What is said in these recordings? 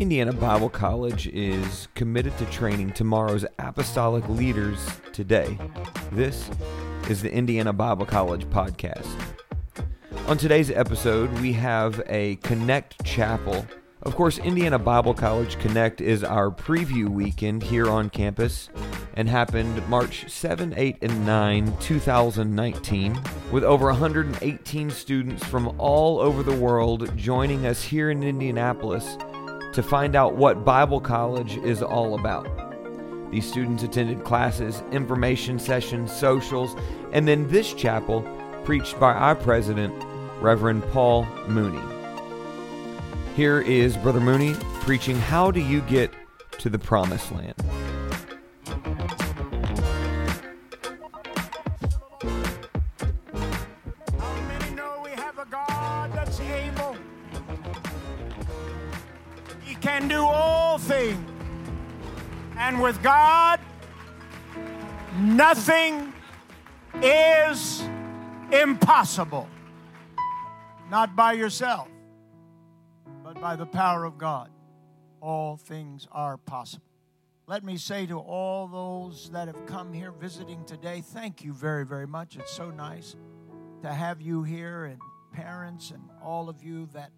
Indiana Bible College is committed to training tomorrow's apostolic leaders today. This is the Indiana Bible College podcast. On today's episode, we have a Connect Chapel. Of course, Indiana Bible College Connect is our preview weekend here on campus and happened March 7, 8, and 9, 2019, with over 118 students from all over the world joining us here in Indianapolis to find out what Bible college is all about. These students attended classes, information sessions, socials, and then this chapel preached by our president, Reverend Paul Mooney. Here is Brother Mooney preaching How Do You Get to the Promised Land? Can do all things, and with God nothing is impossible, not by yourself but by the power of God. All things are possible. Let me say to all those that have come here visiting today, thank you very, very much. It's so nice to have you here, and parents and all of you that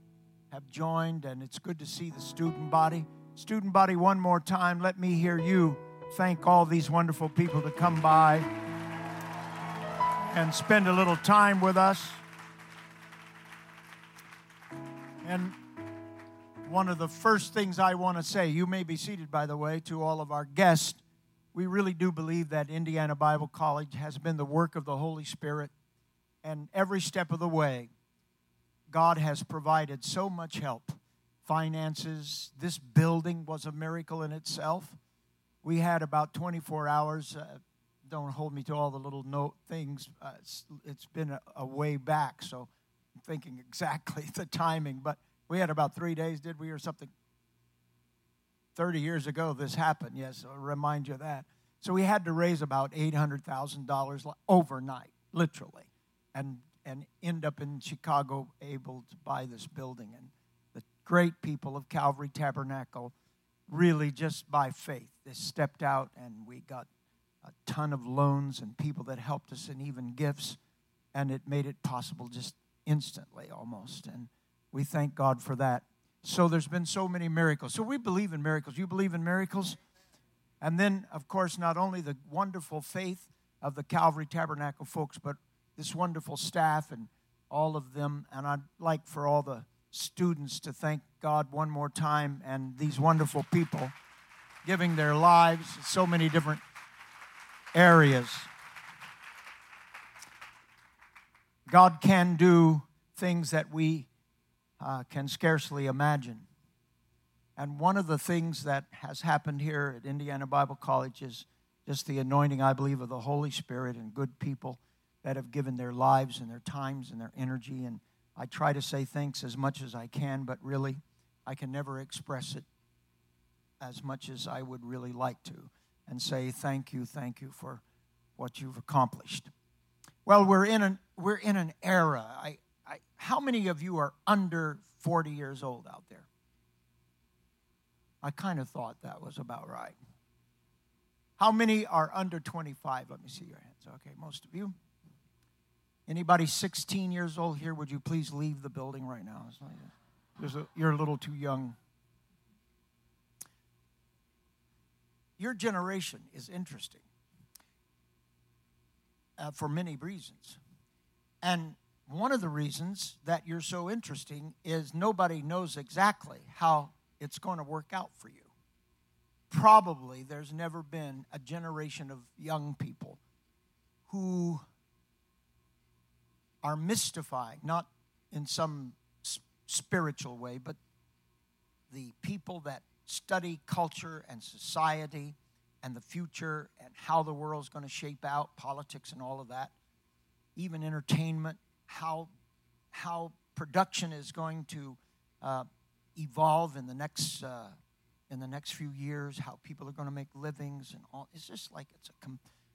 have joined, and it's good to see the student body. Student body, one more time, let me hear you thank all these wonderful people that come by and spend a little time with us. And one of the first things I want to say, you may be seated, by the way, to all of our guests, we really do believe that Indiana Bible College has been the work of the Holy Spirit, and every step of the way, God has provided so much help. Finances, this building was a miracle in itself. We had about 24 hours. Don't hold me to all the little note things. It's been a way back, so I'm thinking exactly the timing. But we had about 3 days, did we, or something? 30 years ago this happened, yes, I'll remind you of that. So we had to raise about $800,000 overnight, literally, and end up in Chicago able to buy this building. And the great people of Calvary Tabernacle really just by faith, they stepped out, and we got a ton of loans and people that helped us and even gifts, and it made it possible just instantly almost. And we thank God for that. So there's been so many miracles. So we believe in miracles. You believe in miracles? And then, of course, not only the wonderful faith of the Calvary Tabernacle folks, but this wonderful staff and all of them. And I'd like for all the students to thank God one more time, and these wonderful people giving their lives in so many different areas. God can do things that we can scarcely imagine. And one of the things that has happened here at Indiana Bible College is just the anointing, I believe, of the Holy Spirit and good people that have given their lives and their times and their energy. And I try to say thanks as much as I can, but really, I can never express it as much as I would really like to, and say thank you for what you've accomplished. Well, we're in an era. How many of you are under 40 years old out there? I kind of thought that was about right. How many are under 25? Let me see your hands. Okay, most of you. Anybody 16 years old here, would you please leave the building right now? You're a little too young. Your generation is interesting for many reasons. And one of the reasons that you're so interesting is nobody knows exactly how it's going to work out for you. Probably there's never been a generation of young people who are mystifying, not in some spiritual way, but the people that study culture and society and the future and how the world's going to shape out, politics and all of that, even entertainment, how production is going to evolve in the next few years, how people are going to make livings and all. It's just like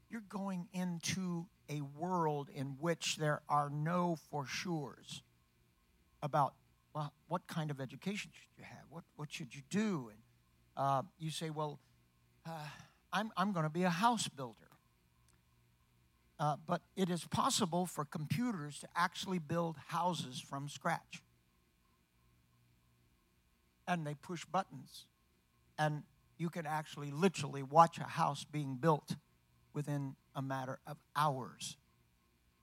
you're going into a world in which there are no for sures about well, what kind of education should you have? What should you do? And you say, well, I'm going to be a house builder. But it is possible for computers to actually build houses from scratch. And they push buttons. And you can actually literally watch a house being built within a matter of hours.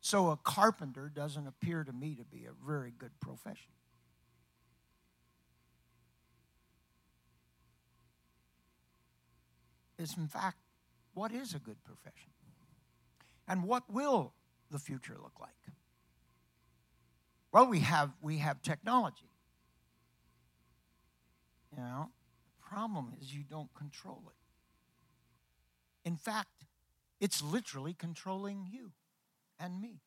So a carpenter doesn't appear to me to be a very good profession. It's in fact, what is a good profession? And what will the future look like? Well, we have technology. You know, the problem is you don't control it. In fact, it's literally controlling you and me.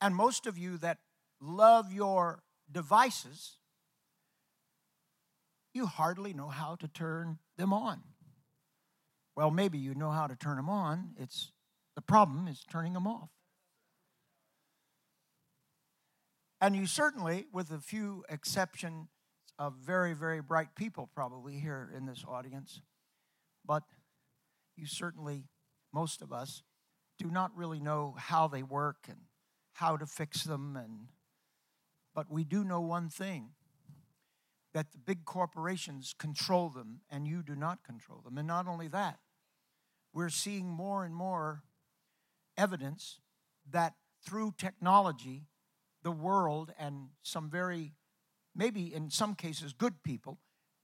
And most of you that love your devices, you hardly know how to turn them on. Well, maybe you know how to turn them on. It's the problem is turning them off. And you certainly, with a few exceptions of very, very bright people probably here in this audience, but you certainly, most of us, do not really know how they work and how to fix them. But we do know one thing, that the big corporations control them and you do not control them. And not only that, we're seeing more and more evidence that through technology, the world and some very, maybe in some cases, good people,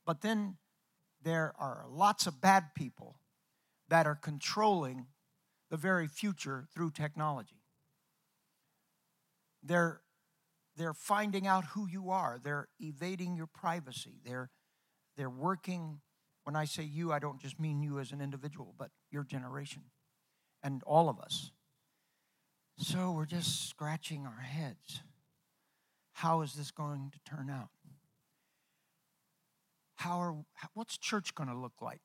but then there are lots of bad people that are controlling the very future through technology. They're finding out who you are. They're evading your privacy. They're working. When I say you, I don't just mean you as an individual, but your generation and all of us. So we're just scratching our heads. How is this going to turn out? What's church going to look like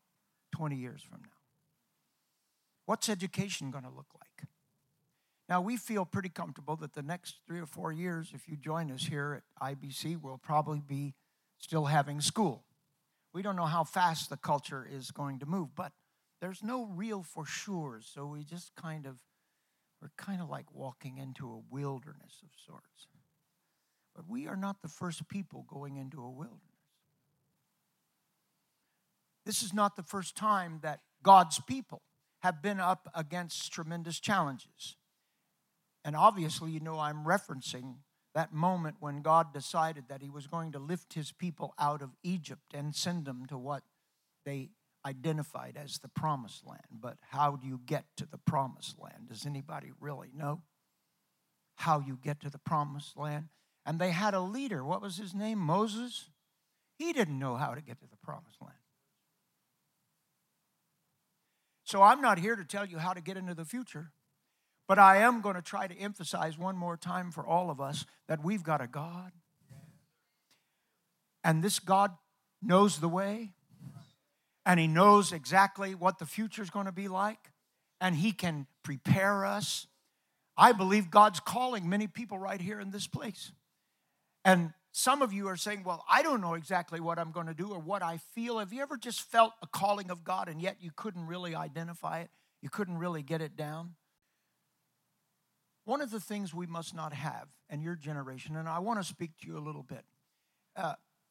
20 years from now? What's education going to look like? Now, we feel pretty comfortable that the next 3 or 4 years, if you join us here at IBC, we'll probably be still having school. We don't know how fast the culture is going to move, but there's no real for sure, so we just we're kind of like walking into a wilderness of sorts. But we are not the first people going into a wilderness. This is not the first time that God's people have been up against tremendous challenges. And obviously, you know, I'm referencing that moment when God decided that he was going to lift his people out of Egypt and send them to what they identified as the promised land. But how do you get to the promised land? Does anybody really know how you get to the promised land? And they had a leader. What was his name? Moses? He didn't know how to get to the promised land. So I'm not here to tell you how to get into the future, but I am going to try to emphasize one more time for all of us that we've got a God. And this God knows the way, and he knows exactly what the future is going to be like, and he can prepare us. I believe God's calling many people right here in this place. And some of you are saying, well, I don't know exactly what I'm going to do or what I feel. Have you ever just felt a calling of God and yet you couldn't really identify it? You couldn't really get it down? One of the things we must not have in your generation, and I want to speak to you a little bit.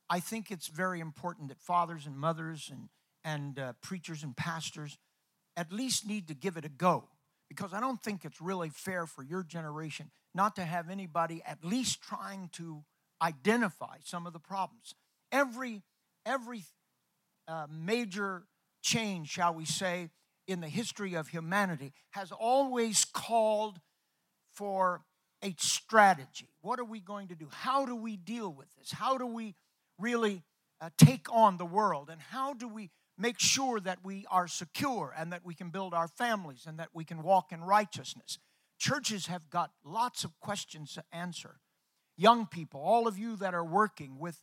I think it's very important that fathers and mothers and preachers and pastors at least need to give it a go, because I don't think it's really fair for your generation not to have anybody at least trying to identify some of the problems. Every major change, shall we say, in the history of humanity has always called for a strategy. What are we going to do? How do we deal with this? How do we really take on the world? And how do we make sure that we are secure and that we can build our families and that we can walk in righteousness? Churches have got lots of questions to answer. Young people, all of you that are working with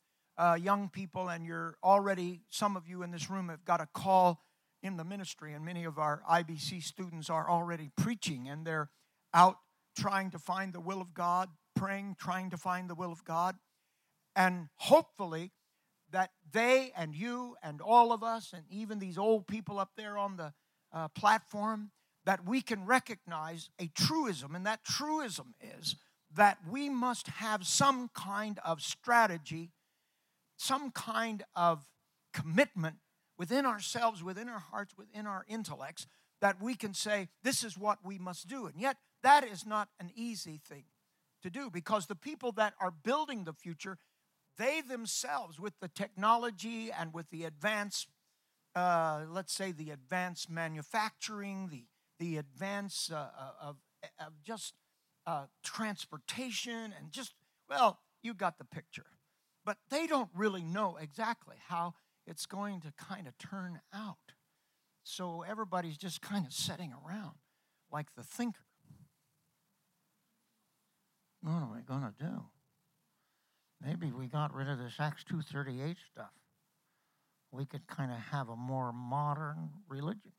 young people, and you're already, some of you in this room have got a call in the ministry, and many of our IBC students are already preaching, and they're out trying to find the will of God praying, trying to find the will of God. And hopefully that they and you and all of us and even these old people up there on the platform, that we can recognize a truism. And that truism is that we must have some kind of strategy, some kind of commitment within ourselves, within our hearts, within our intellects, that we can say, this is what we must do. And yet, that is not an easy thing to do, because the people that are building the future, they themselves, with the technology and with the advanced, the advanced manufacturing, the advance of transportation, and just, well, you got the picture. But they don't really know exactly how it's going to kind of turn out. So everybody's just kind of sitting around like the thinker. What are we going to do? Maybe we got rid of this Acts 2:38 stuff. We could kind of have a more modern religion.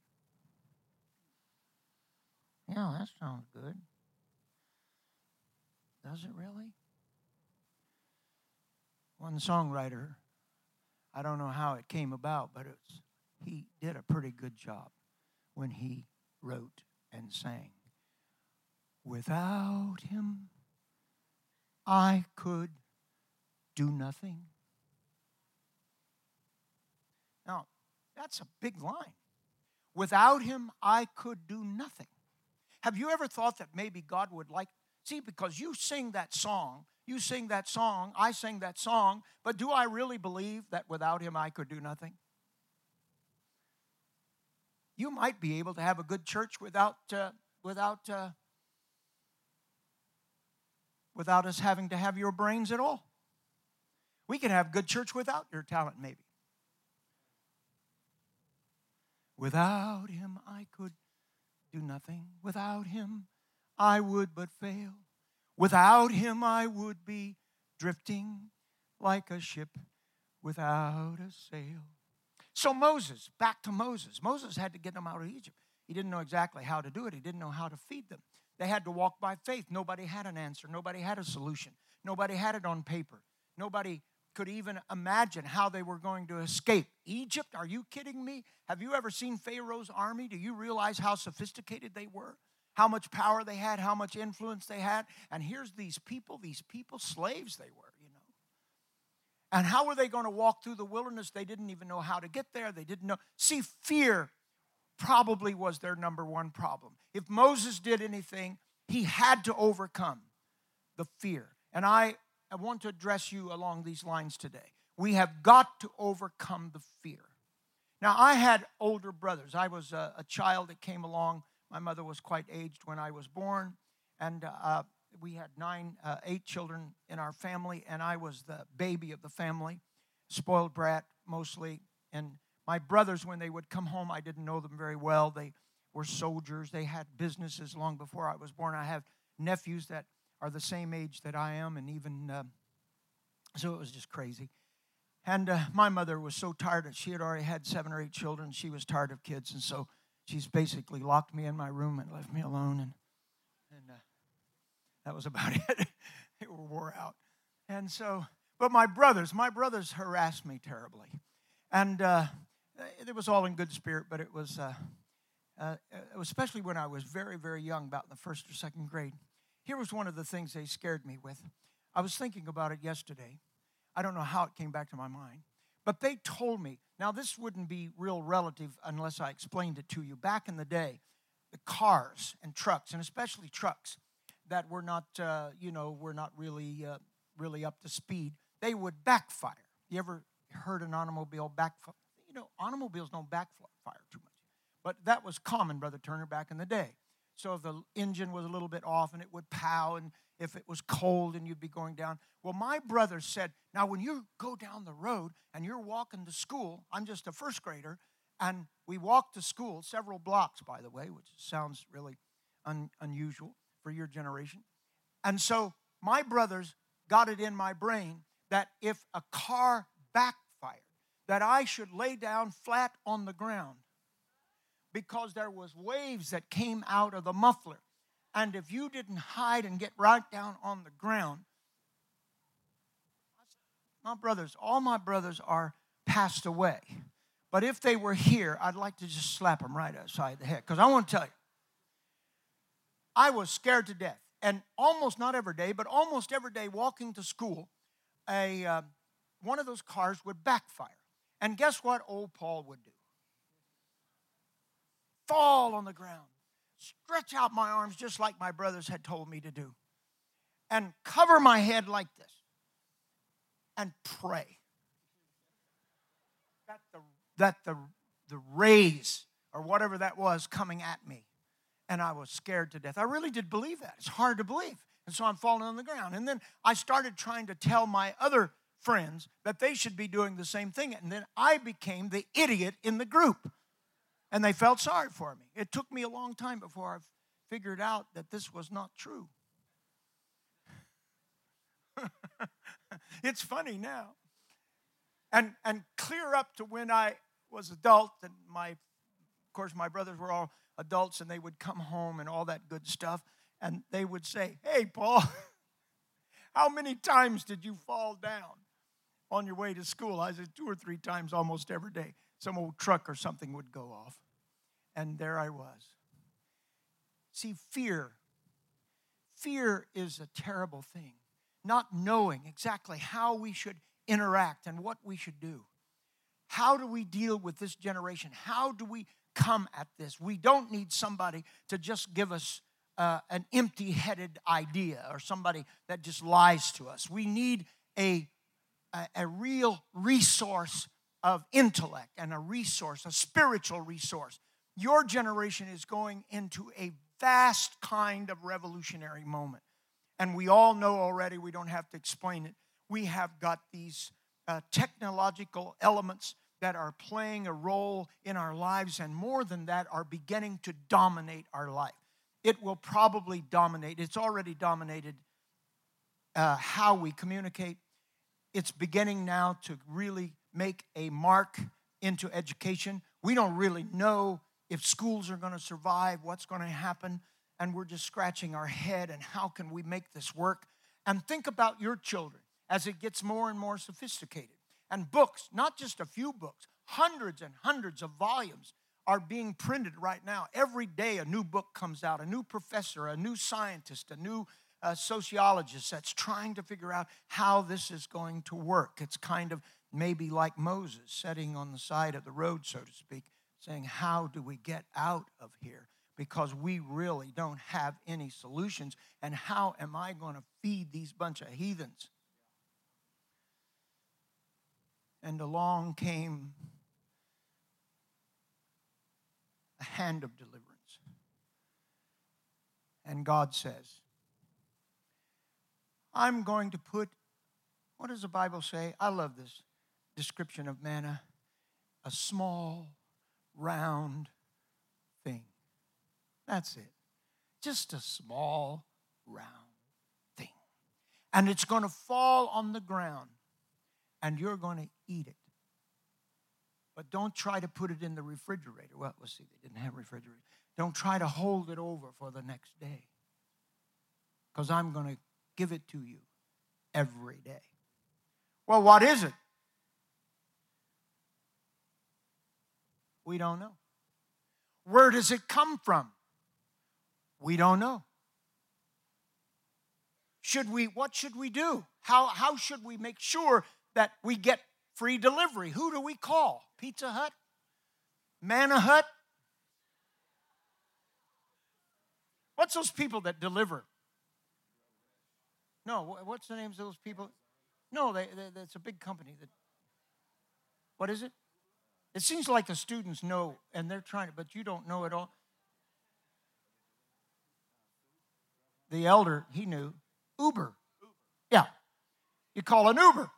Yeah, that sounds good. Does it really? One songwriter, I don't know how it came about, but he did a pretty good job when he wrote and sang, "Without him, I could do nothing." Now, that's a big line. Without him, I could do nothing. Have you ever thought that maybe God would like, see, because you sing that song, I sing that song, but do I really believe that without him I could do nothing? You might be able to have a good church without us having to have your brains at all. We can have good church without your talent, maybe. Without him, I could do nothing. Without him, I would but fail. Without him, I would be drifting like a ship without a sail. So Moses, back to Moses. Moses had to get them out of Egypt. He didn't know exactly how to do it. He didn't know how to feed them. They had to walk by faith. Nobody had an answer. Nobody had a solution. Nobody had it on paper. Nobody could even imagine how they were going to escape. Egypt, are you kidding me? Have you ever seen Pharaoh's army? Do you realize how sophisticated they were? How much power they had, how much influence they had. And here's these people, slaves they were, you know. And how were they going to walk through the wilderness? They didn't even know how to get there. They didn't know. See, fear probably was their number one problem. If Moses did anything, he had to overcome the fear. And I want to address you along these lines today. We have got to overcome the fear. Now, I had older brothers. I was a child that came along. My mother was quite aged when I was born, and we had eight children in our family, and I was the baby of the family, spoiled brat mostly. And my brothers, when they would come home, I didn't know them very well. They were soldiers. They had businesses long before I was born. I have nephews that are the same age that I am, and even, so it was just crazy. And my mother was so tired that she had already had 7 or 8 children. She was tired of kids, and so she's basically locked me in my room and left me alone, and that was about it. They were wore out. And so, but my brothers harassed me terribly. And it was all in good spirit, but it was especially when I was very, very young, about in the 1st or 2nd grade. Here was one of the things they scared me with. I was thinking about it yesterday. I don't know how it came back to my mind. But they told me, now this wouldn't be real relative unless I explained it to you. Back in the day, the cars and trucks, and especially trucks, that were not really up to speed, they would backfire. You ever heard an automobile backfire? You know, automobiles don't backfire too much. But that was common, Brother Turner, back in the day. So if the engine was a little bit off and it would pow, and if it was cold and you'd be going down. Well, my brother said, now when you go down the road and you're walking to school, I'm just a 1st grader, and we walked to school several blocks, by the way, which sounds really unusual for your generation. And so my brothers got it in my brain that if a car backfired, that I should lay down flat on the ground, because there was waves that came out of the muffler. And if you didn't hide and get right down on the ground, my brothers, all my brothers are passed away. But if they were here, I'd like to just slap them right upside the head. Because I want to tell you, I was scared to death. And almost not every day, but almost every day walking to school, one of those cars would backfire. And guess what old Paul would do? Fall on the ground, stretch out my arms just like my brothers had told me to do, and cover my head like this, and pray that the rays or whatever that was coming at me. And I was scared to death. I really did believe that. It's hard to believe. And so I'm falling on the ground. And then I started trying to tell my other friends that they should be doing the same thing. And then I became the idiot in the group. And they felt sorry for me. It took me a long time before I figured out that this was not true. It's funny now. And clear up to when I was adult, and my brothers were all adults, and they would come home and all that good stuff, and they would say, "Hey, Paul, how many times did you fall down on your way to school?" I said, 2 or 3 times almost every day. Some old truck or something would go off, and there I was. See, fear is a terrible thing, not knowing exactly how we should interact and what we should do. How do we deal with this generation? How do we come at this? We don't need somebody to just give us an empty-headed idea or somebody that just lies to us. We need a real resource of intellect and a spiritual resource. Your generation is going into a vast kind of revolutionary moment. And we all know already, we don't have to explain it. We have got these technological elements that are playing a role in our lives, and more than that, are beginning to dominate our life. It will probably dominate. It's already dominated how we communicate. It's beginning now to really make a mark into education. We don't really know if schools are going to survive, what's going to happen, and we're just scratching our head, and how can we make this work? And think about your children as it gets more and more sophisticated. And books, not just a few books, hundreds and hundreds of volumes are being printed right now. Every day a new book comes out, a new professor, a new scientist, a new sociologist that's trying to figure out how this is going to work. It's kind of maybe like Moses sitting on the side of the road, so to speak, saying, how do we get out of here? Because we really don't have any solutions. And how am I going to feed these bunch of heathens? And along came a hand of deliverance. And God says, I'm going to put, what does the Bible say? I love this description of manna. A small, round thing. That's it. Just a small, round thing. And it's going to fall on the ground. And you're going to eat it. But don't try to put it in the refrigerator. Well, let's see, they didn't have a refrigerator. Don't try to hold it over for the next day. Because I'm going to give it to you every day. Well, what is it? We don't know. Where does it come from? We don't know. What should we do? How should we make sure that we get free delivery? Who do we call? Pizza Hut? Manna Hut? What's those people that deliver? No, what's the names of those people? No, it's a big company. What is it? It seems like the students know, and they're trying to, but you don't know at all. The elder, he knew. Uber. Yeah. You call an Uber.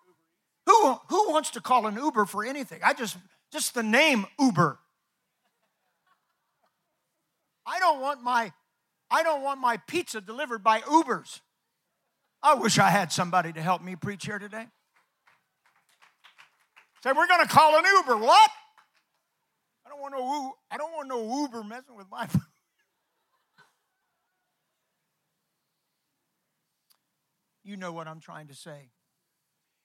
Who wants to call an Uber for anything? I just the name Uber. I don't want my pizza delivered by Ubers. I wish I had somebody to help me preach here today. Say, we're going to call an Uber. What? I don't want no Uber messing with my food. You know what I'm trying to say.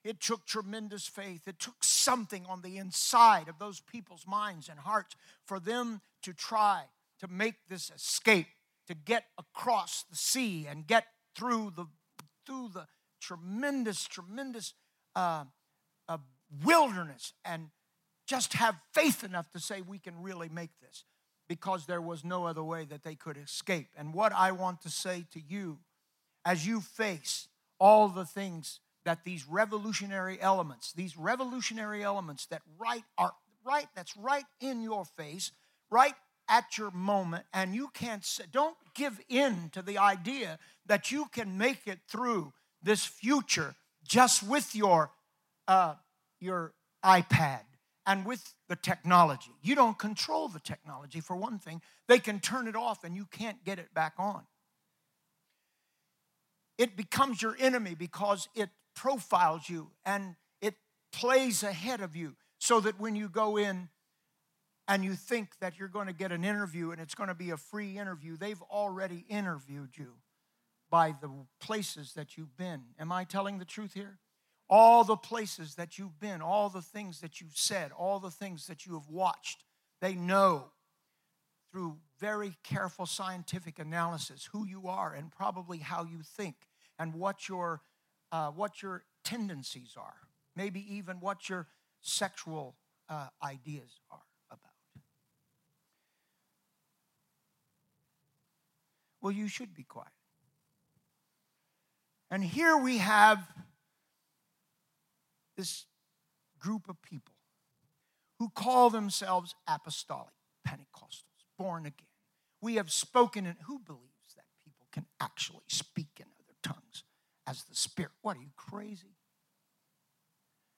It took tremendous faith. It took something on the inside of those people's minds and hearts for them to try to make this escape, to get across the sea and get through the tremendous wilderness and just have faith enough to say we can really make this, because there was no other way that they could escape. And what I want to say to you as you face all the things that these revolutionary elements that that's right in your face, right at your moment, and you can't say, don't give in to the idea that you can make it through this future just with your iPad and with the technology. You don't control the technology, for one thing. They can turn it off and you can't get it back on. It becomes your enemy because it profiles you and it plays ahead of you, so that when you go in and you think that you're going to get an interview and it's going to be a free interview, they've already interviewed you by the places that you've been. Am I telling the truth here? All the places that you've been, all the things that you've said, all the things that you have watched, they know through very careful scientific analysis who you are and probably how you think and what your tendencies are, maybe even what your sexual ideas are about. Well, you should be quiet. And here we have this group of people who call themselves apostolic Pentecostals, born again. We have spoken in, who believes that people can actually speak in other tongues as the Spirit? What, are you crazy?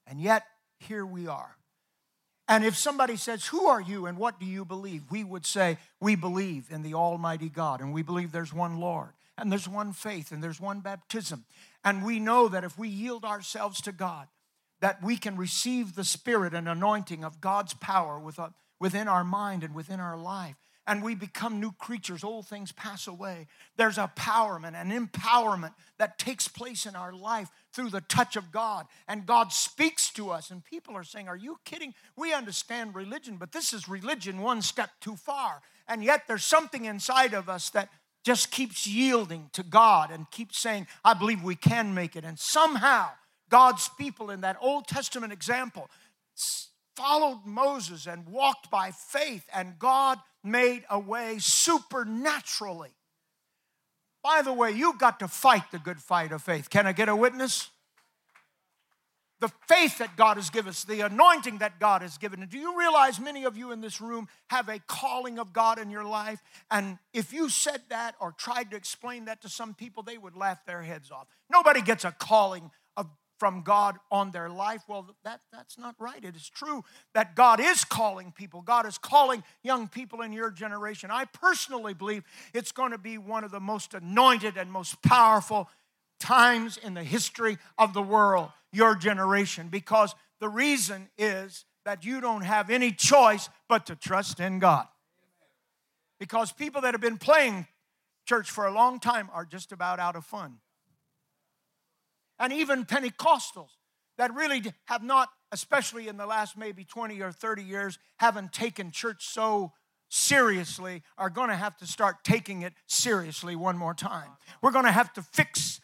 And yet, here we are. And if somebody says, who are you and what do you believe? We would say, we believe in the Almighty God, and we believe there's one Lord, and there's one faith, and there's one baptism. And we know that if we yield ourselves to God, that we can receive the Spirit and anointing of God's power within our mind and within our life. And we become new creatures. Old things pass away. There's an empowerment that takes place in our life through the touch of God. And God speaks to us. And people are saying, are you kidding? We understand religion, but this is religion one step too far. And yet there's something inside of us that just keeps yielding to God and keeps saying, I believe we can make it. And somehow God's people in that Old Testament example followed Moses and walked by faith, and God made a way supernaturally. By the way, you've got to fight the good fight of faith. Can I get a witness? The faith that God has given us, the anointing that God has given us. Do you realize many of you in this room have a calling of God in your life? And if you said that or tried to explain that to some people, they would laugh their heads off. Nobody gets a calling from God on their life. Well, that's not right. It is true that God is calling people. God is calling young people in your generation. I personally believe it's going to be one of the most anointed and most powerful times in the history of the world, your generation, because the reason is that you don't have any choice but to trust in God. Because people that have been playing church for a long time are just about out of fun. And even Pentecostals that really have not, especially in the last maybe 20 or 30 years, haven't taken church so seriously, are going to have to start taking it seriously one more time. We're going to have to fix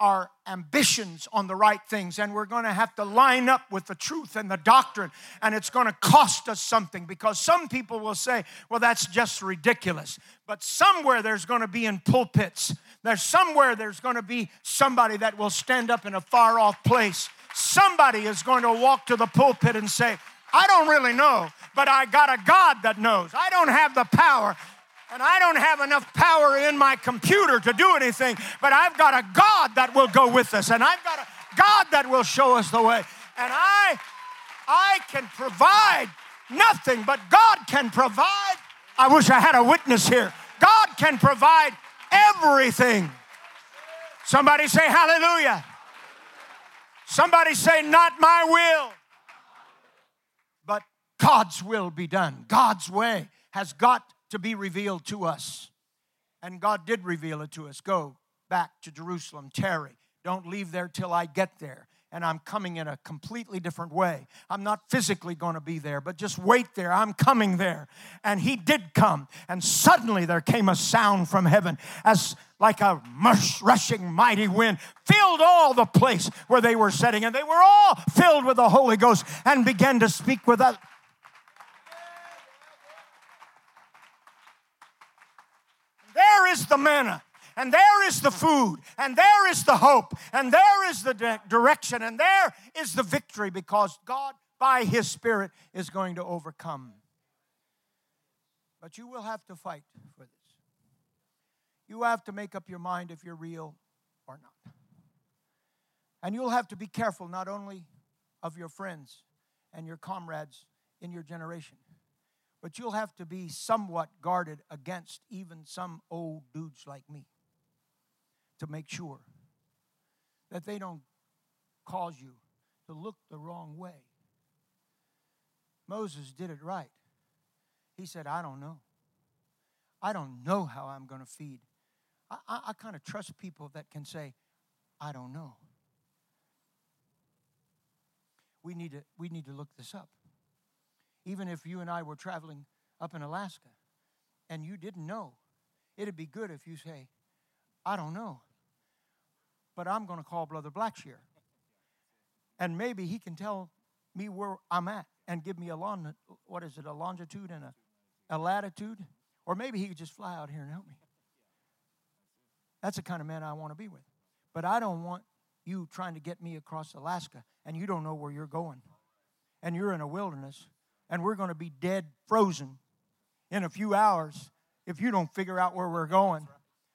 our ambitions on the right things, and we're going to have to line up with the truth and the doctrine, and it's going to cost us something, because some people will say, well, that's just ridiculous. But somewhere there's going to be in pulpits, there's going to be somebody that will stand up in a far-off place. Somebody is going to walk to the pulpit and say, I don't really know, but I got a God that knows. I don't have the power. And I don't have enough power in my computer to do anything, but I've got a God that will go with us, and I've got a God that will show us the way. And I can provide nothing, but God can provide. I wish I had a witness here. God can provide everything. Somebody say hallelujah. Somebody say not my will, but God's will be done. God's way has got to be revealed to us. And God did reveal it to us. Go back to Jerusalem, tarry, Don't leave there till I get there. And I'm coming in a completely different way. I'm not physically going to be there, but just wait there. I'm coming there. And he did come. And suddenly there came a sound from heaven as like a rushing mighty wind filled all the place where they were sitting. And they were all filled with the Holy Ghost and began to speak with us. There is the manna. And there is the food, and there is the hope, and there is the direction, and there is the victory, because God, by His Spirit, is going to overcome. But you will have to fight for this. You have to make up your mind if you're real or not. And you'll have to be careful not only of your friends and your comrades in your generation, but you'll have to be somewhat guarded against even some old dudes like me, to make sure that they don't cause you to look the wrong way. Moses did it right. He said, I don't know. I don't know how I'm going to feed. I kind of trust people that can say, I don't know. We need to look this up. Even if you and I were traveling up in Alaska and you didn't know, it'd be good if you say, I don't know, but I'm going to call Brother Blackshear, and maybe he can tell me where I'm at and give me a longitude and a latitude, or maybe he could just fly out here and help me. That's the kind of man I want to be with, but I don't want you trying to get me across Alaska, and you don't know where you're going, and you're in a wilderness, and we're going to be dead frozen in a few hours if you don't figure out where we're going.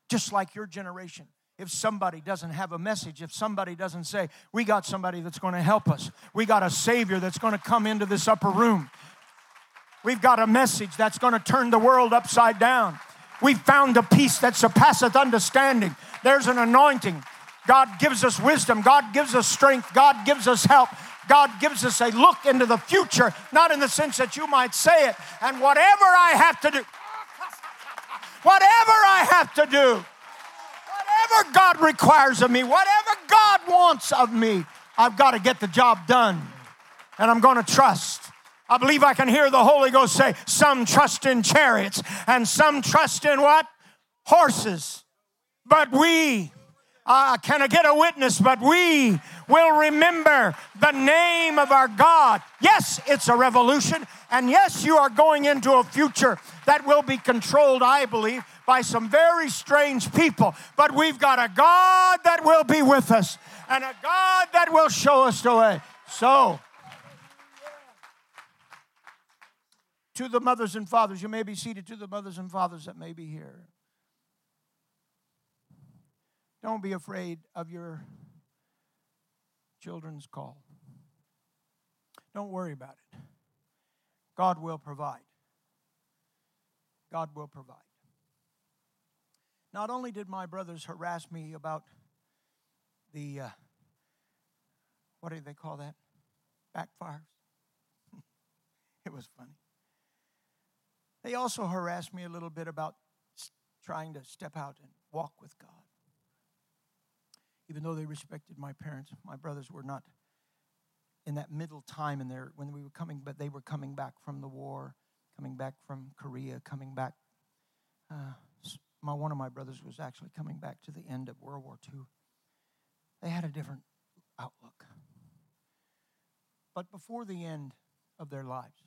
Just like your generation, if somebody doesn't have a message, if somebody doesn't say, we got somebody that's going to help us. We got a Savior that's going to come into this upper room. We've got a message that's going to turn the world upside down. We've found a peace that surpasseth understanding. There's an anointing. God gives us wisdom. God gives us strength. God gives us help. God gives us a look into the future, not in the sense that you might say it. And whatever I have to do, whatever I have to do, whatever God requires of me, whatever God wants of me, I've got to get the job done. And I'm going to trust. I believe I can hear the Holy Ghost say, some trust in chariots and some trust in what? Horses. But we, can I get a witness? But we will remember the name of our God. Yes, it's a revolution. And yes, you are going into a future that will be controlled, I believe, by some very strange people. But we've got a God that will be with us and a God that will show us the way. So, to the mothers and fathers, you may be seated, to the mothers and fathers that may be here. Don't be afraid of your children's call. Don't worry about it. God will provide. God will provide. Not only did my brothers harass me about the, what do they call that? Backfires. It was funny. They also harassed me a little bit about trying to step out and walk with God. Even though they respected my parents, my brothers were not in that middle time in there when we were coming, but they were coming back from the war. Coming back from Korea, coming back. One of my brothers was actually coming back to the end of World War II. They had a different outlook. But before the end of their lives,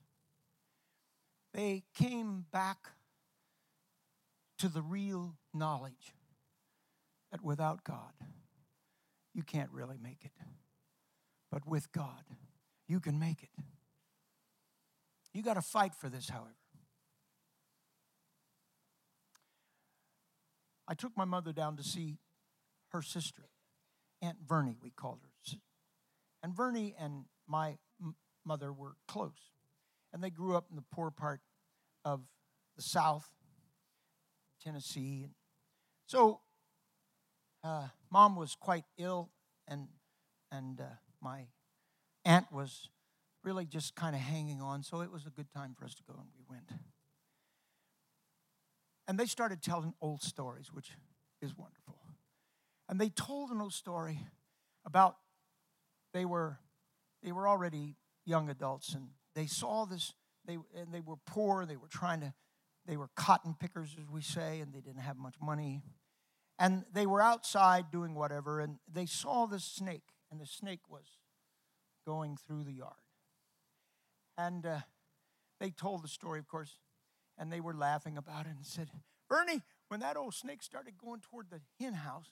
they came back to the real knowledge that without God, you can't really make it. But with God, you can make it. You got to fight for this, however. I took my mother down to see her sister, Aunt Vernie, we called her. And Vernie and my mother were close. And they grew up in the poor part of the South, Tennessee. So Mom was quite ill, and my aunt was really just kind of hanging on, so it was a good time for us to go, and we went. And they started telling old stories, which is wonderful. And they told an old story about they were already young adults, and they saw this. They were poor. They were cotton pickers, as we say, and they didn't have much money. And they were outside doing whatever, and they saw this snake, and the snake was going through the yard. And they told the story, of course, and they were laughing about it and said, "Bernie, when that old snake started going toward the hen house,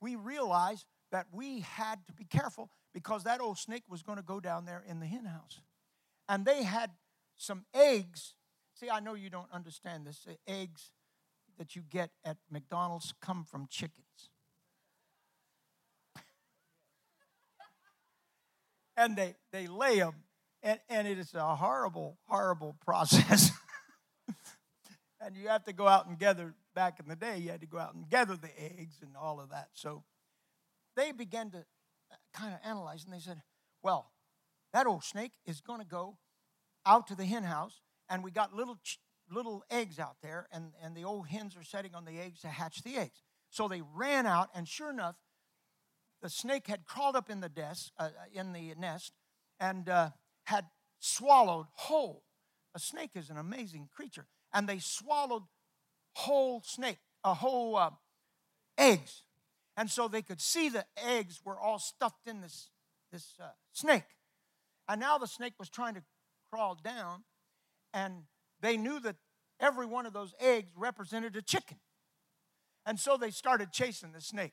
we realized that we had to be careful because that old snake was going to go down there in the hen house." And they had some eggs. See, I know you don't understand this. The eggs that you get at McDonald's come from chickens. And they lay them, and it is a horrible, horrible process. And you have to go out and gather. Back in the day, you had to go out and gather the eggs and all of that. So they began to kind of analyze, and they said, well, that old snake is going to go out to the hen house, and we got little eggs out there, and the old hens are setting on the eggs to hatch the eggs. So they ran out, and sure enough, the snake had crawled up in the nest and had swallowed whole. A snake is an amazing creature, and they swallowed eggs. And so they could see the eggs were all stuffed in this snake. And now the snake was trying to crawl down, and they knew that every one of those eggs represented a chicken. And so they started chasing the snake.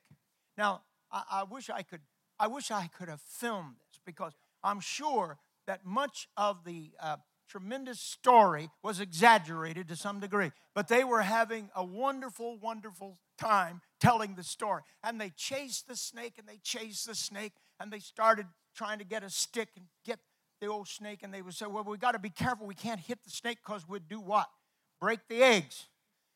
Now, I wish I could have filmed this, because I'm sure that much of the tremendous story was exaggerated to some degree, but they were having a wonderful, wonderful time telling the story. And they chased the snake, and they chased the snake, and they started trying to get a stick and get the old snake, and they would say, well, we got to be careful. We can't hit the snake because we'd do what? Break the eggs.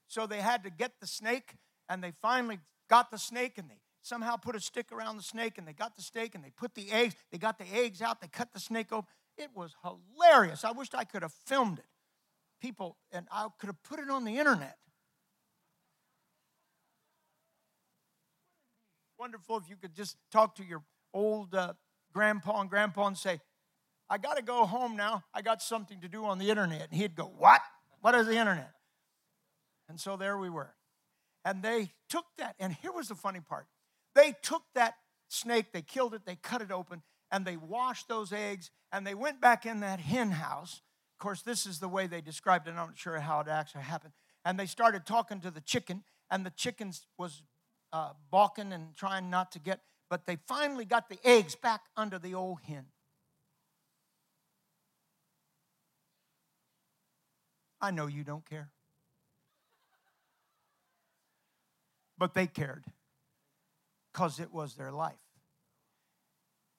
So they had to get the snake, and they finally got the snake, and they somehow put a stick around the snake, and they got the snake, and they put the eggs. They got the eggs out. They cut the snake open. It was hilarious. I wished I could have filmed it. People, and I could have put it on the internet. Wonderful if you could just talk to your old grandpa and say, I got to go home now. I got something to do on the internet. And he'd go, what? What is the internet? And so there we were. And they took that. And here was the funny part. They took that snake. They killed it. They cut it open. And they washed those eggs, and they went back in that hen house. Of course, this is the way they described it. I'm not sure how it actually happened. And they started talking to the chicken, and the chicken was balking and trying not to get, but they finally got the eggs back under the old hen. I know you don't care. But they cared, because it was their life.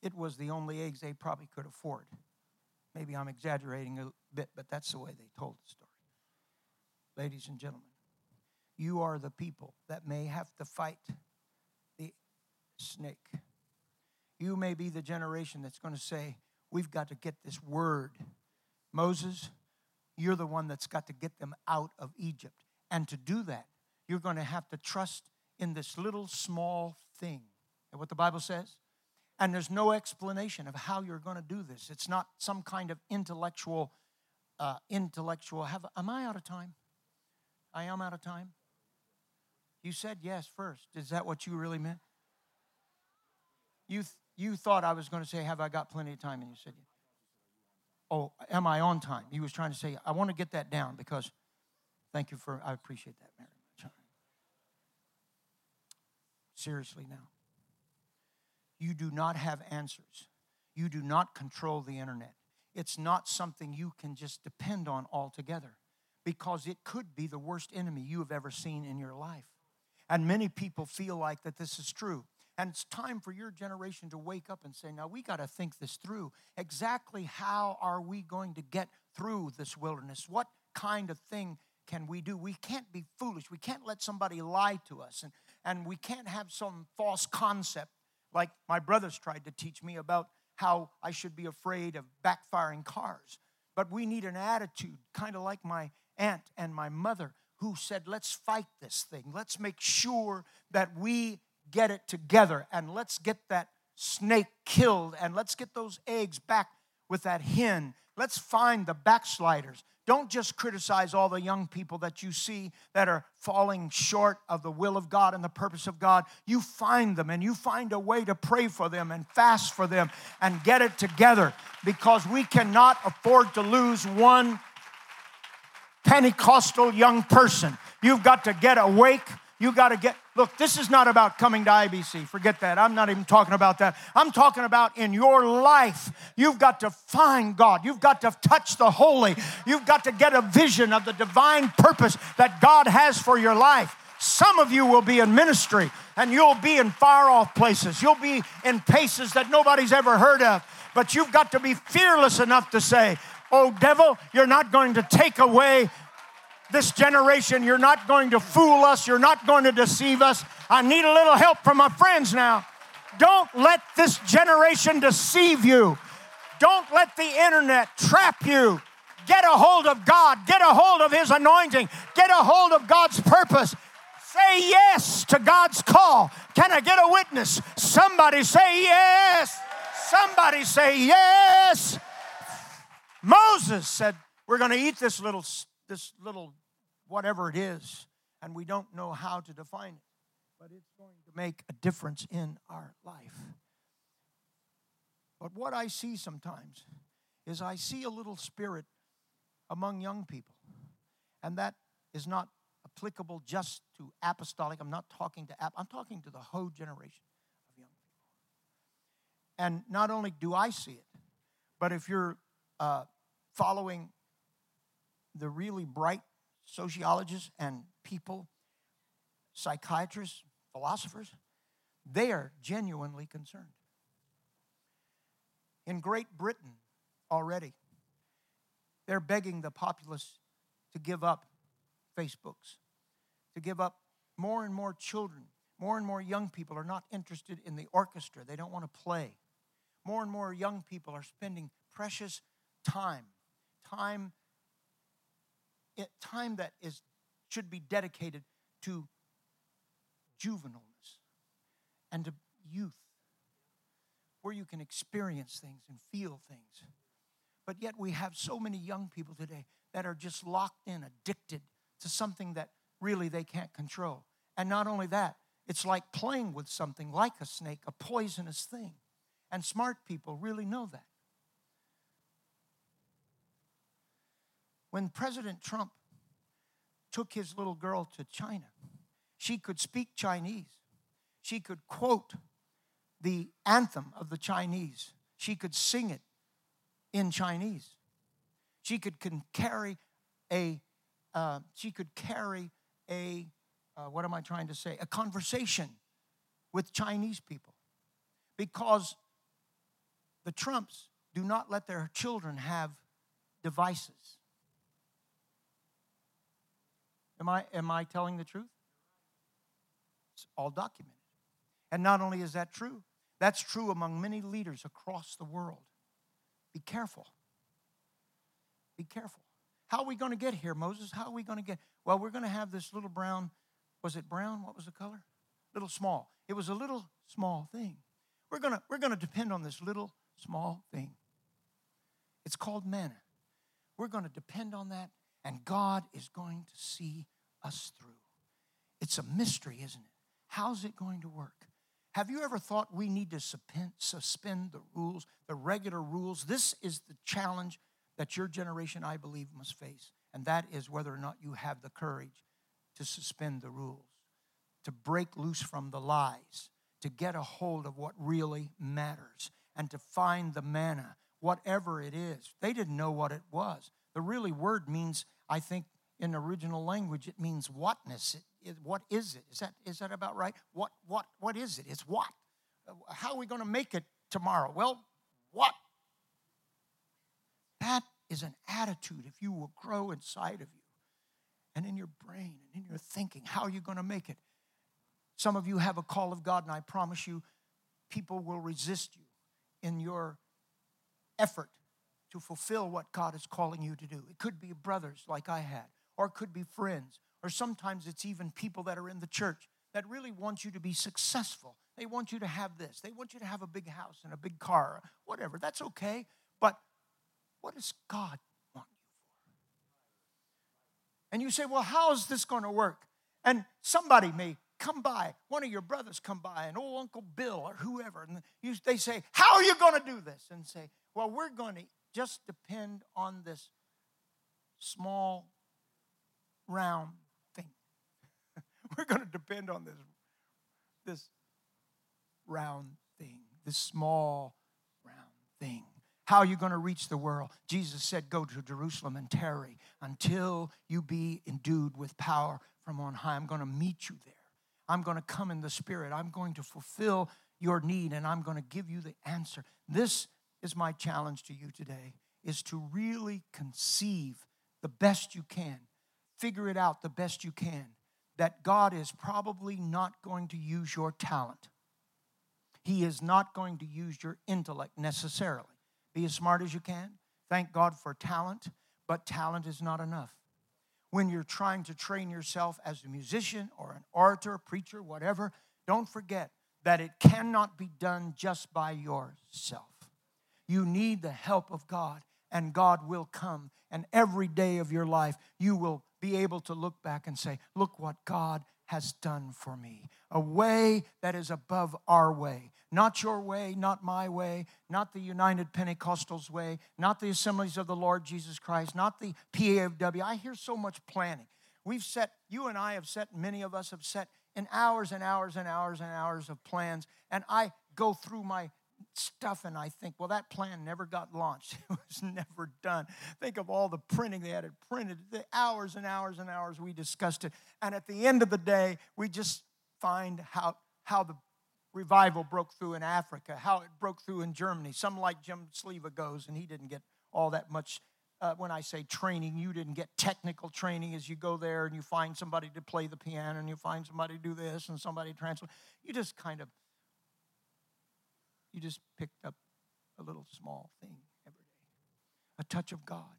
It was the only eggs they probably could afford. Maybe I'm exaggerating a bit, but that's the way they told the story. Ladies and gentlemen, you are the people that may have to fight the snake. You may be the generation that's going to say, we've got to get this word. Moses, you're the one that's got to get them out of Egypt. And to do that, you're going to have to trust in this little small thing. And what the Bible says? And there's no explanation of how you're going to do this. It's not some kind of intellectual. Am I out of time? I am out of time? You said yes first. Is that what you really meant? You thought I was going to say, have I got plenty of time? And you said, oh, am I on time? You was trying to say, I want to get that down, because thank you for, I appreciate that very much. Seriously now. You do not have answers. You do not control the internet. It's not something you can just depend on altogether, because it could be the worst enemy you have ever seen in your life. And many people feel like that this is true. And it's time for your generation to wake up and say, now we got to think this through. Exactly how are we going to get through this wilderness? What kind of thing can we do? We can't be foolish. We can't let somebody lie to us. And we can't have some false concept, like my brothers tried to teach me about how I should be afraid of backfiring cars. But we need an attitude, kind of like my aunt and my mother, who said, let's fight this thing. Let's make sure that we get it together, and let's get that snake killed, and let's get those eggs back with that hen. Let's find the backsliders. Don't just criticize all the young people that you see that are falling short of the will of God and the purpose of God. You find them, and you find a way to pray for them and fast for them and get it together, because we cannot afford to lose one Pentecostal young person. You've got to get awake. You got to get, look, this is not about coming to IBC. Forget that. I'm not even talking about that. I'm talking about in your life. You've got to find God. You've got to touch the holy. You've got to get a vision of the divine purpose that God has for your life. Some of you will be in ministry, and you'll be in far-off places. You'll be in places that nobody's ever heard of. But you've got to be fearless enough to say, oh, devil, you're not going to take away this generation. You're not going to fool us. You're not going to deceive us. I need a little help from my friends now. Don't let this generation deceive you. Don't let the internet trap you. Get a hold of God. Get a hold of His anointing. Get a hold of God's purpose. Say yes to God's call. Can I get a witness? Somebody say yes. Somebody say yes. Moses said, we're going to eat this little whatever it is, and we don't know how to define it, but it's going to make a difference in our life. But what I see sometimes is I see a little spirit among young people, and that is not applicable just to apostolic. I'm not talking to I'm talking to the whole generation of young people. And not only do I see it, but if you're following the really bright sociologists and people, psychiatrists, philosophers, they are genuinely concerned. In Great Britain already, they're begging the populace to give up Facebooks, to give up. More and more children, more and more young people are not interested in the orchestra. They don't want to play. More and more young people are spending precious time that should be dedicated to juvenileness and to youth, where you can experience things and feel things. But yet we have so many young people today that are just locked in, addicted to something that really they can't control. And not only that, it's like playing with something like a snake, a poisonous thing. And smart people really know that. When President Trump took his little girl to China, she could speak Chinese. She could quote the anthem of the Chinese. She could sing it in Chinese. She could carry a conversation with Chinese people, because the Trumps do not let their children have devices. Am I telling the truth? It's all documented. And not only is that true, that's true among many leaders across the world. Be careful. Be careful. How are we going to get here, Moses? How are we going to get? Well, we're going to have this little brown, was it brown? What was the color? Little small. It was a little small thing. We're going to depend on this little small thing. It's called manna. We're going to depend on that. And God is going to see us through. It's a mystery, isn't it? How's it going to work? Have you ever thought we need to suspend the rules, the regular rules? This is the challenge that your generation, I believe, must face. And that is whether or not you have the courage to suspend the rules, to break loose from the lies, to get a hold of what really matters, and to find the manna, whatever it is. They didn't know what it was. The really word means, I think, in original language, it means whatness. What is it? Is that about right? What is it? It's what? How are we going to make it tomorrow? Well, what? That is an attitude, if you will, grow inside of you and in your brain and in your thinking. How are you going to make it? Some of you have a call of God, and I promise you, people will resist you in your effort to fulfill what God is calling you to do. It could be brothers like I had, or it could be friends, or sometimes it's even people that are in the church that really want you to be successful. They want you to have this. They want you to have a big house and a big car, whatever. That's okay. But what does God want you for? And you say, well, how is this going to work? And somebody may come by, one of your brothers come by, and old Uncle Bill or whoever, and they say, how are you going to do this? And say, well, we're going to just depend on this small, round thing. We're going to depend on this round thing, this small, round thing. How are you going to reach the world? Jesus said, go to Jerusalem and tarry until you be endued with power from on high. I'm going to meet you there. I'm going to come in the Spirit. I'm going to fulfill your need, and I'm going to give you the answer. This is my challenge to you today, is to really conceive the best you can, figure it out the best you can, that God is probably not going to use your talent. He is not going to use your intellect necessarily. Be as smart as you can. Thank God for talent, but talent is not enough. When you're trying to train yourself as a musician or an orator, preacher, whatever, don't forget that it cannot be done just by yourself. You need the help of God, and God will come. And every day of your life, you will be able to look back and say, look what God has done for me. A way that is above our way. Not your way, not my way, not the United Pentecostal's way, not the Assemblies of the Lord Jesus Christ, not the PAFW. I hear so much planning. Many of us have set in hours and hours and hours and hours of plans. And I go through my stuff and I think, well, that plan never got launched. It was never done. Think of all the printing they had it printed, the hours and hours and hours we discussed it. And at the end of the day, we just find how the revival broke through in Africa, how it broke through in Germany. Some like Jim Sleva goes, and he didn't get all that much. When I say training, you didn't get technical training as you go there and you find somebody to play the piano and you find somebody to do this and somebody to translate. You just picked up a little small thing every day, a touch of God.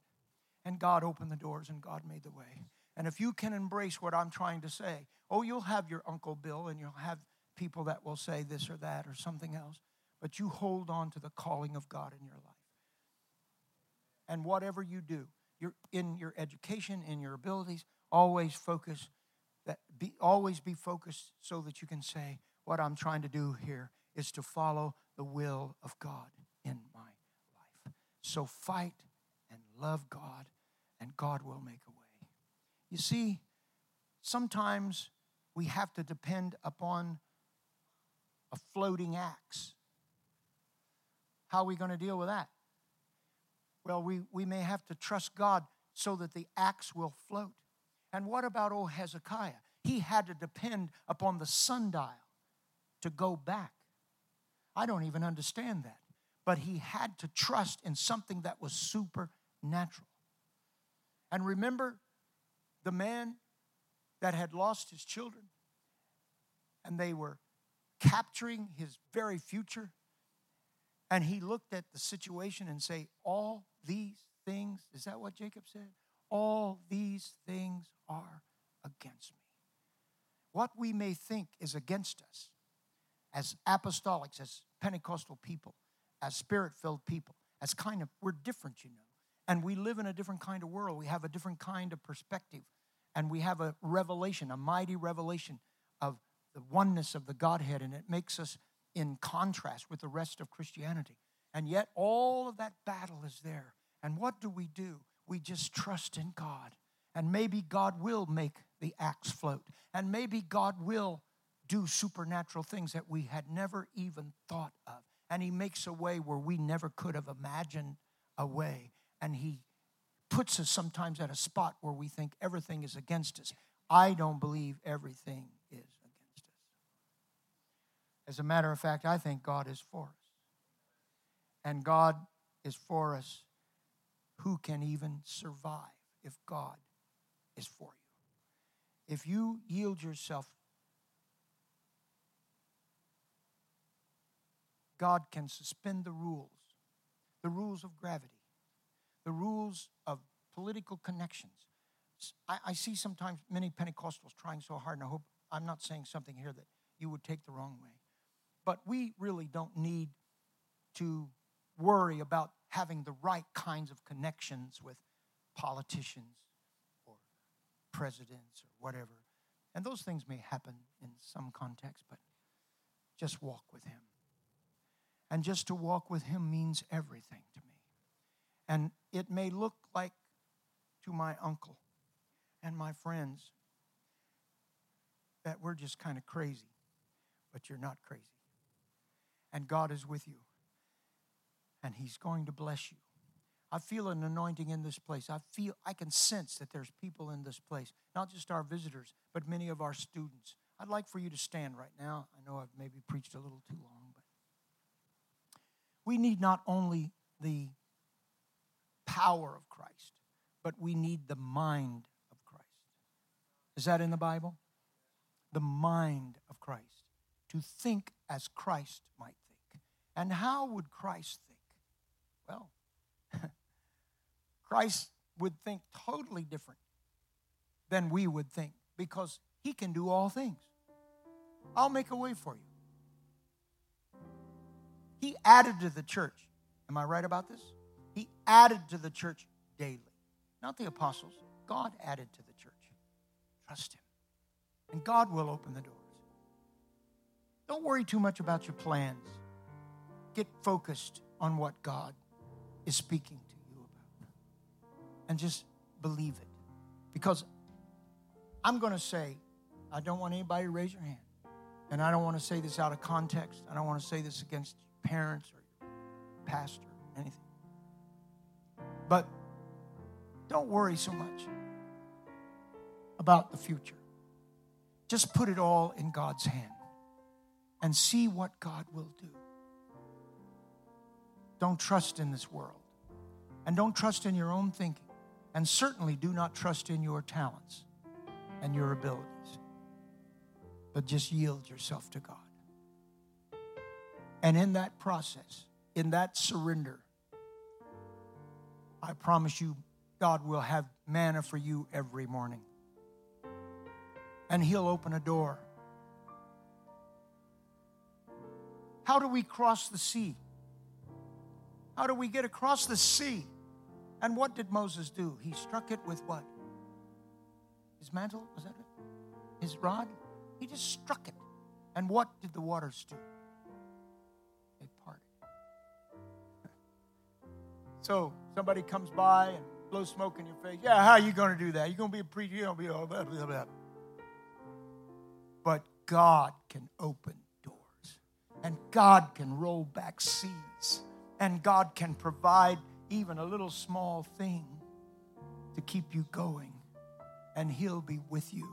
And God opened the doors and God made the way. And if you can embrace what I'm trying to say, you'll have your Uncle Bill and you'll have people that will say this or that or something else, but you hold on to the calling of God in your life. And whatever you do, you're in your education, in your abilities, always be focused so that you can say, what I'm trying to do here is to follow the will of God in my life. So fight and love God, and God will make a way. You see, sometimes we have to depend upon a floating axe. How are we going to deal with that? Well, we may have to trust God so that the axe will float. And what about old Hezekiah? He had to depend upon the sundial to go back. I don't even understand that. But he had to trust in something that was supernatural. And remember the man that had lost his children, and they were capturing his very future. And he looked at the situation and say, all these things, is that what Jacob said? All these things are against me. What we may think is against us, as apostolics, as Pentecostal people, as Spirit-filled people, we're different, and we live in a different kind of world. We have a different kind of perspective, and we have a revelation, a mighty revelation of the oneness of the Godhead, and it makes us in contrast with the rest of Christianity. And yet all of that battle is there. And what do? We just trust in God, and maybe God will make the axe float, and maybe God will do supernatural things that we had never even thought of. And he makes a way where we never could have imagined a way. And he puts us sometimes at a spot where we think everything is against us. I don't believe everything is against us. As a matter of fact, I think God is for us. And God is for us. Who can even survive if God is for you? If you yield yourself, God can suspend the rules of gravity, the rules of political connections. I see sometimes many Pentecostals trying so hard, and I hope I'm not saying something here that you would take the wrong way. But we really don't need to worry about having the right kinds of connections with politicians or presidents or whatever. And those things may happen in some context, but just walk with him. And just to walk with him means everything to me. And it may look like to my uncle and my friends that we're just kind of crazy, but you're not crazy. And God is with you. And he's going to bless you. I feel an anointing in this place. I can sense that there's people in this place, not just our visitors, but many of our students. I'd like for you to stand right now. I know I've maybe preached a little too long, but we need not only the power of Christ, but we need the mind of Christ. Is that in the Bible? The mind of Christ. To think as Christ might think. And how would Christ think? Well, Christ would think totally different than we would think because he can do all things. I'll make a way for you. He added to the church. Am I right about this? He added to the church daily. Not the apostles. God added to the church. Trust him. And God will open the doors. Don't worry too much about your plans. Get focused on what God is speaking to you about. And just believe it. Because I'm going to say, I don't want anybody to raise your hand. And I don't want to say this out of context. I don't want to say this against your parents or your pastor or anything. But don't worry so much about the future. Just put it all in God's hand and see what God will do. Don't trust in this world. And don't trust in your own thinking. And certainly do not trust in your talents and your abilities. But just yield yourself to God. And in that process, in that surrender, I promise you, God will have manna for you every morning. And he'll open a door. How do we cross the sea? How do we get across the sea? And what did Moses do? He struck it with what? His mantle? Was that it? His rod? He just struck it. And what did the waters do? They parted. So somebody comes by and blows smoke in your face. Yeah, how are you going to do that? You're going to be a preacher. You're going to be all that, blah, blah. But God can open doors. And God can roll back seas. And God can provide even a little small thing to keep you going. And he'll be with you.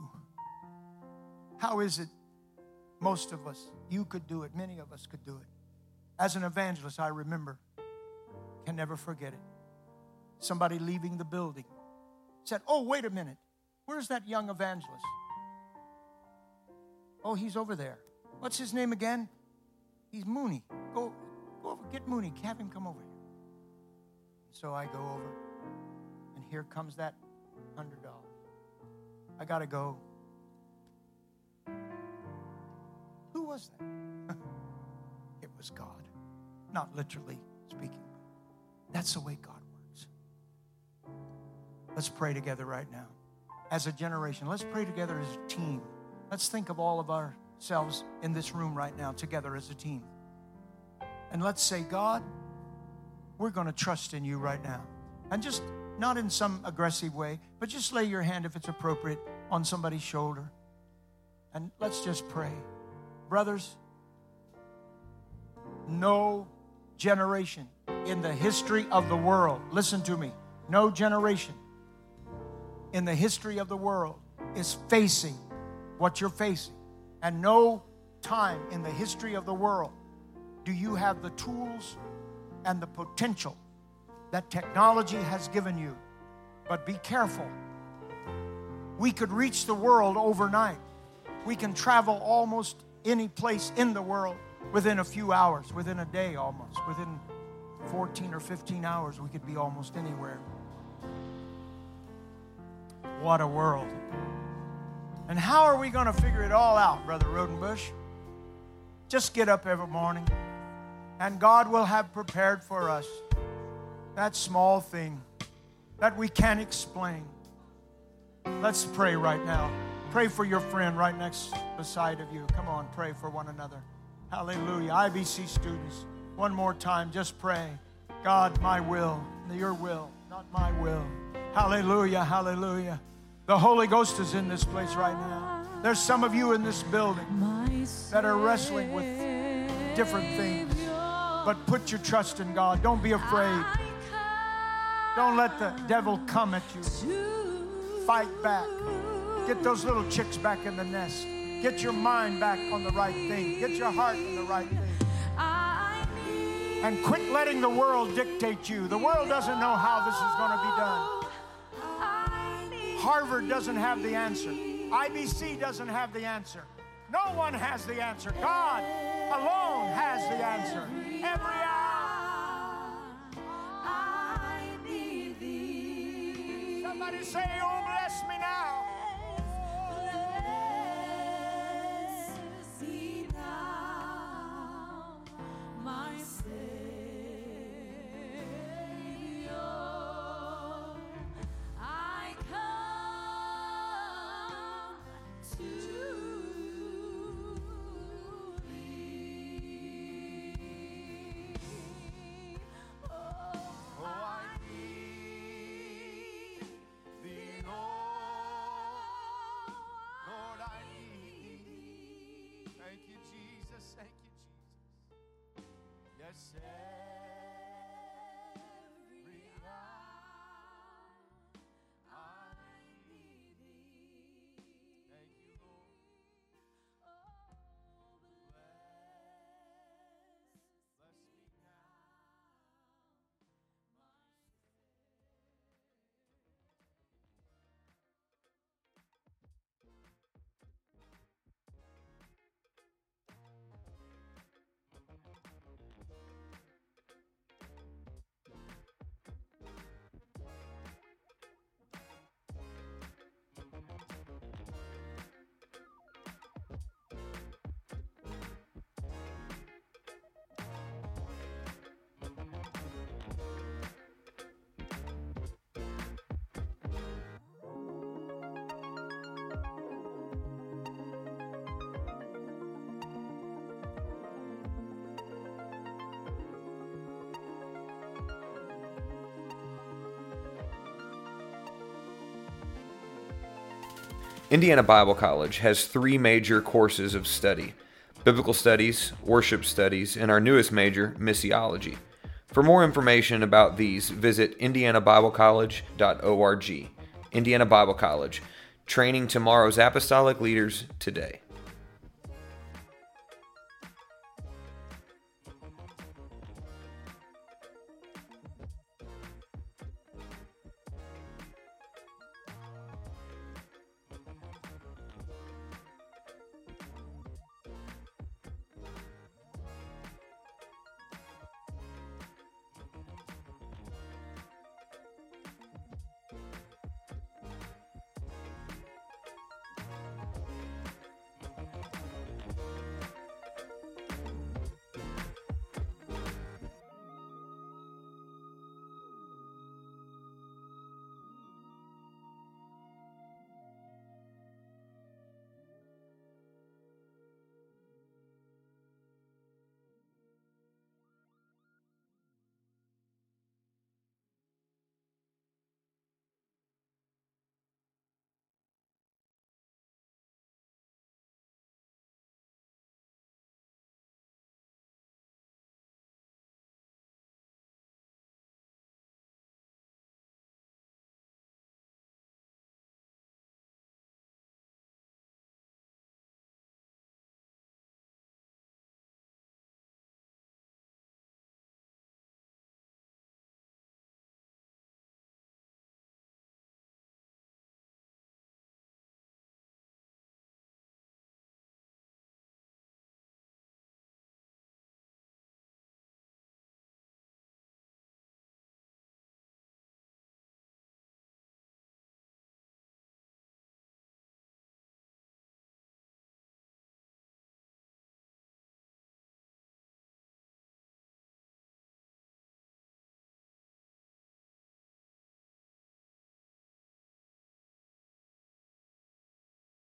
How is it most of us, you could do it, many of us could do it. As an evangelist, I remember, can never forget it. Somebody leaving the building said, oh, wait a minute. Where's that young evangelist? Oh, he's over there. What's his name again? He's Mooney. Go over, get Mooney, have him come over here. So I go over, and here comes that $100. I gotta go. Who was that? It was God. Not literally speaking. That's the way God works. Let's pray together right now. As a generation, let's pray together as a team. Let's think of all of ourselves in this room right now together as a team. And let's say, God, we're going to trust in you right now. And just not in some aggressive way, but just lay your hand, if it's appropriate, on somebody's shoulder. And let's just pray. Brothers, no generation in the history of the world, listen to me, no generation in the history of the world is facing what you're facing. And no time in the history of the world do you have the tools and the potential that technology has given you. But be careful. We could reach the world overnight. We can travel almost any place in the world within a few hours, within a day almost. Within 14 or 15 hours, we could be almost anywhere. What a world. And how are we going to figure it all out, Brother Rodenbush? Just get up every morning, and God will have prepared for us that small thing that we can't explain. Let's pray right now. Pray for your friend right next beside of you. Come on, pray for one another. Hallelujah. IBC students, one more time, just pray. God, my will, your will, not my will. Hallelujah, hallelujah. The Holy Ghost is in this place right now. There's some of you in this building that are wrestling with different things. But put your trust in God. Don't be afraid. Don't let the devil come at you. Fight back. Get those little chicks back in the nest. Get your mind back on the right thing. Get your heart on the right thing. And quit letting the world dictate you. The world doesn't know how this is going to be done. Harvard doesn't have the answer. IBC doesn't have the answer. No one has the answer. God alone has the answer. Every hour. I need thee. Somebody say, oh, bless me now. Bless me now, my Savior. I come to Indiana Bible College has three major courses of study: Biblical Studies, Worship Studies, and our newest major, Missiology. For more information about these, visit indianabiblecollege.org. Indiana Bible College, training tomorrow's apostolic leaders today.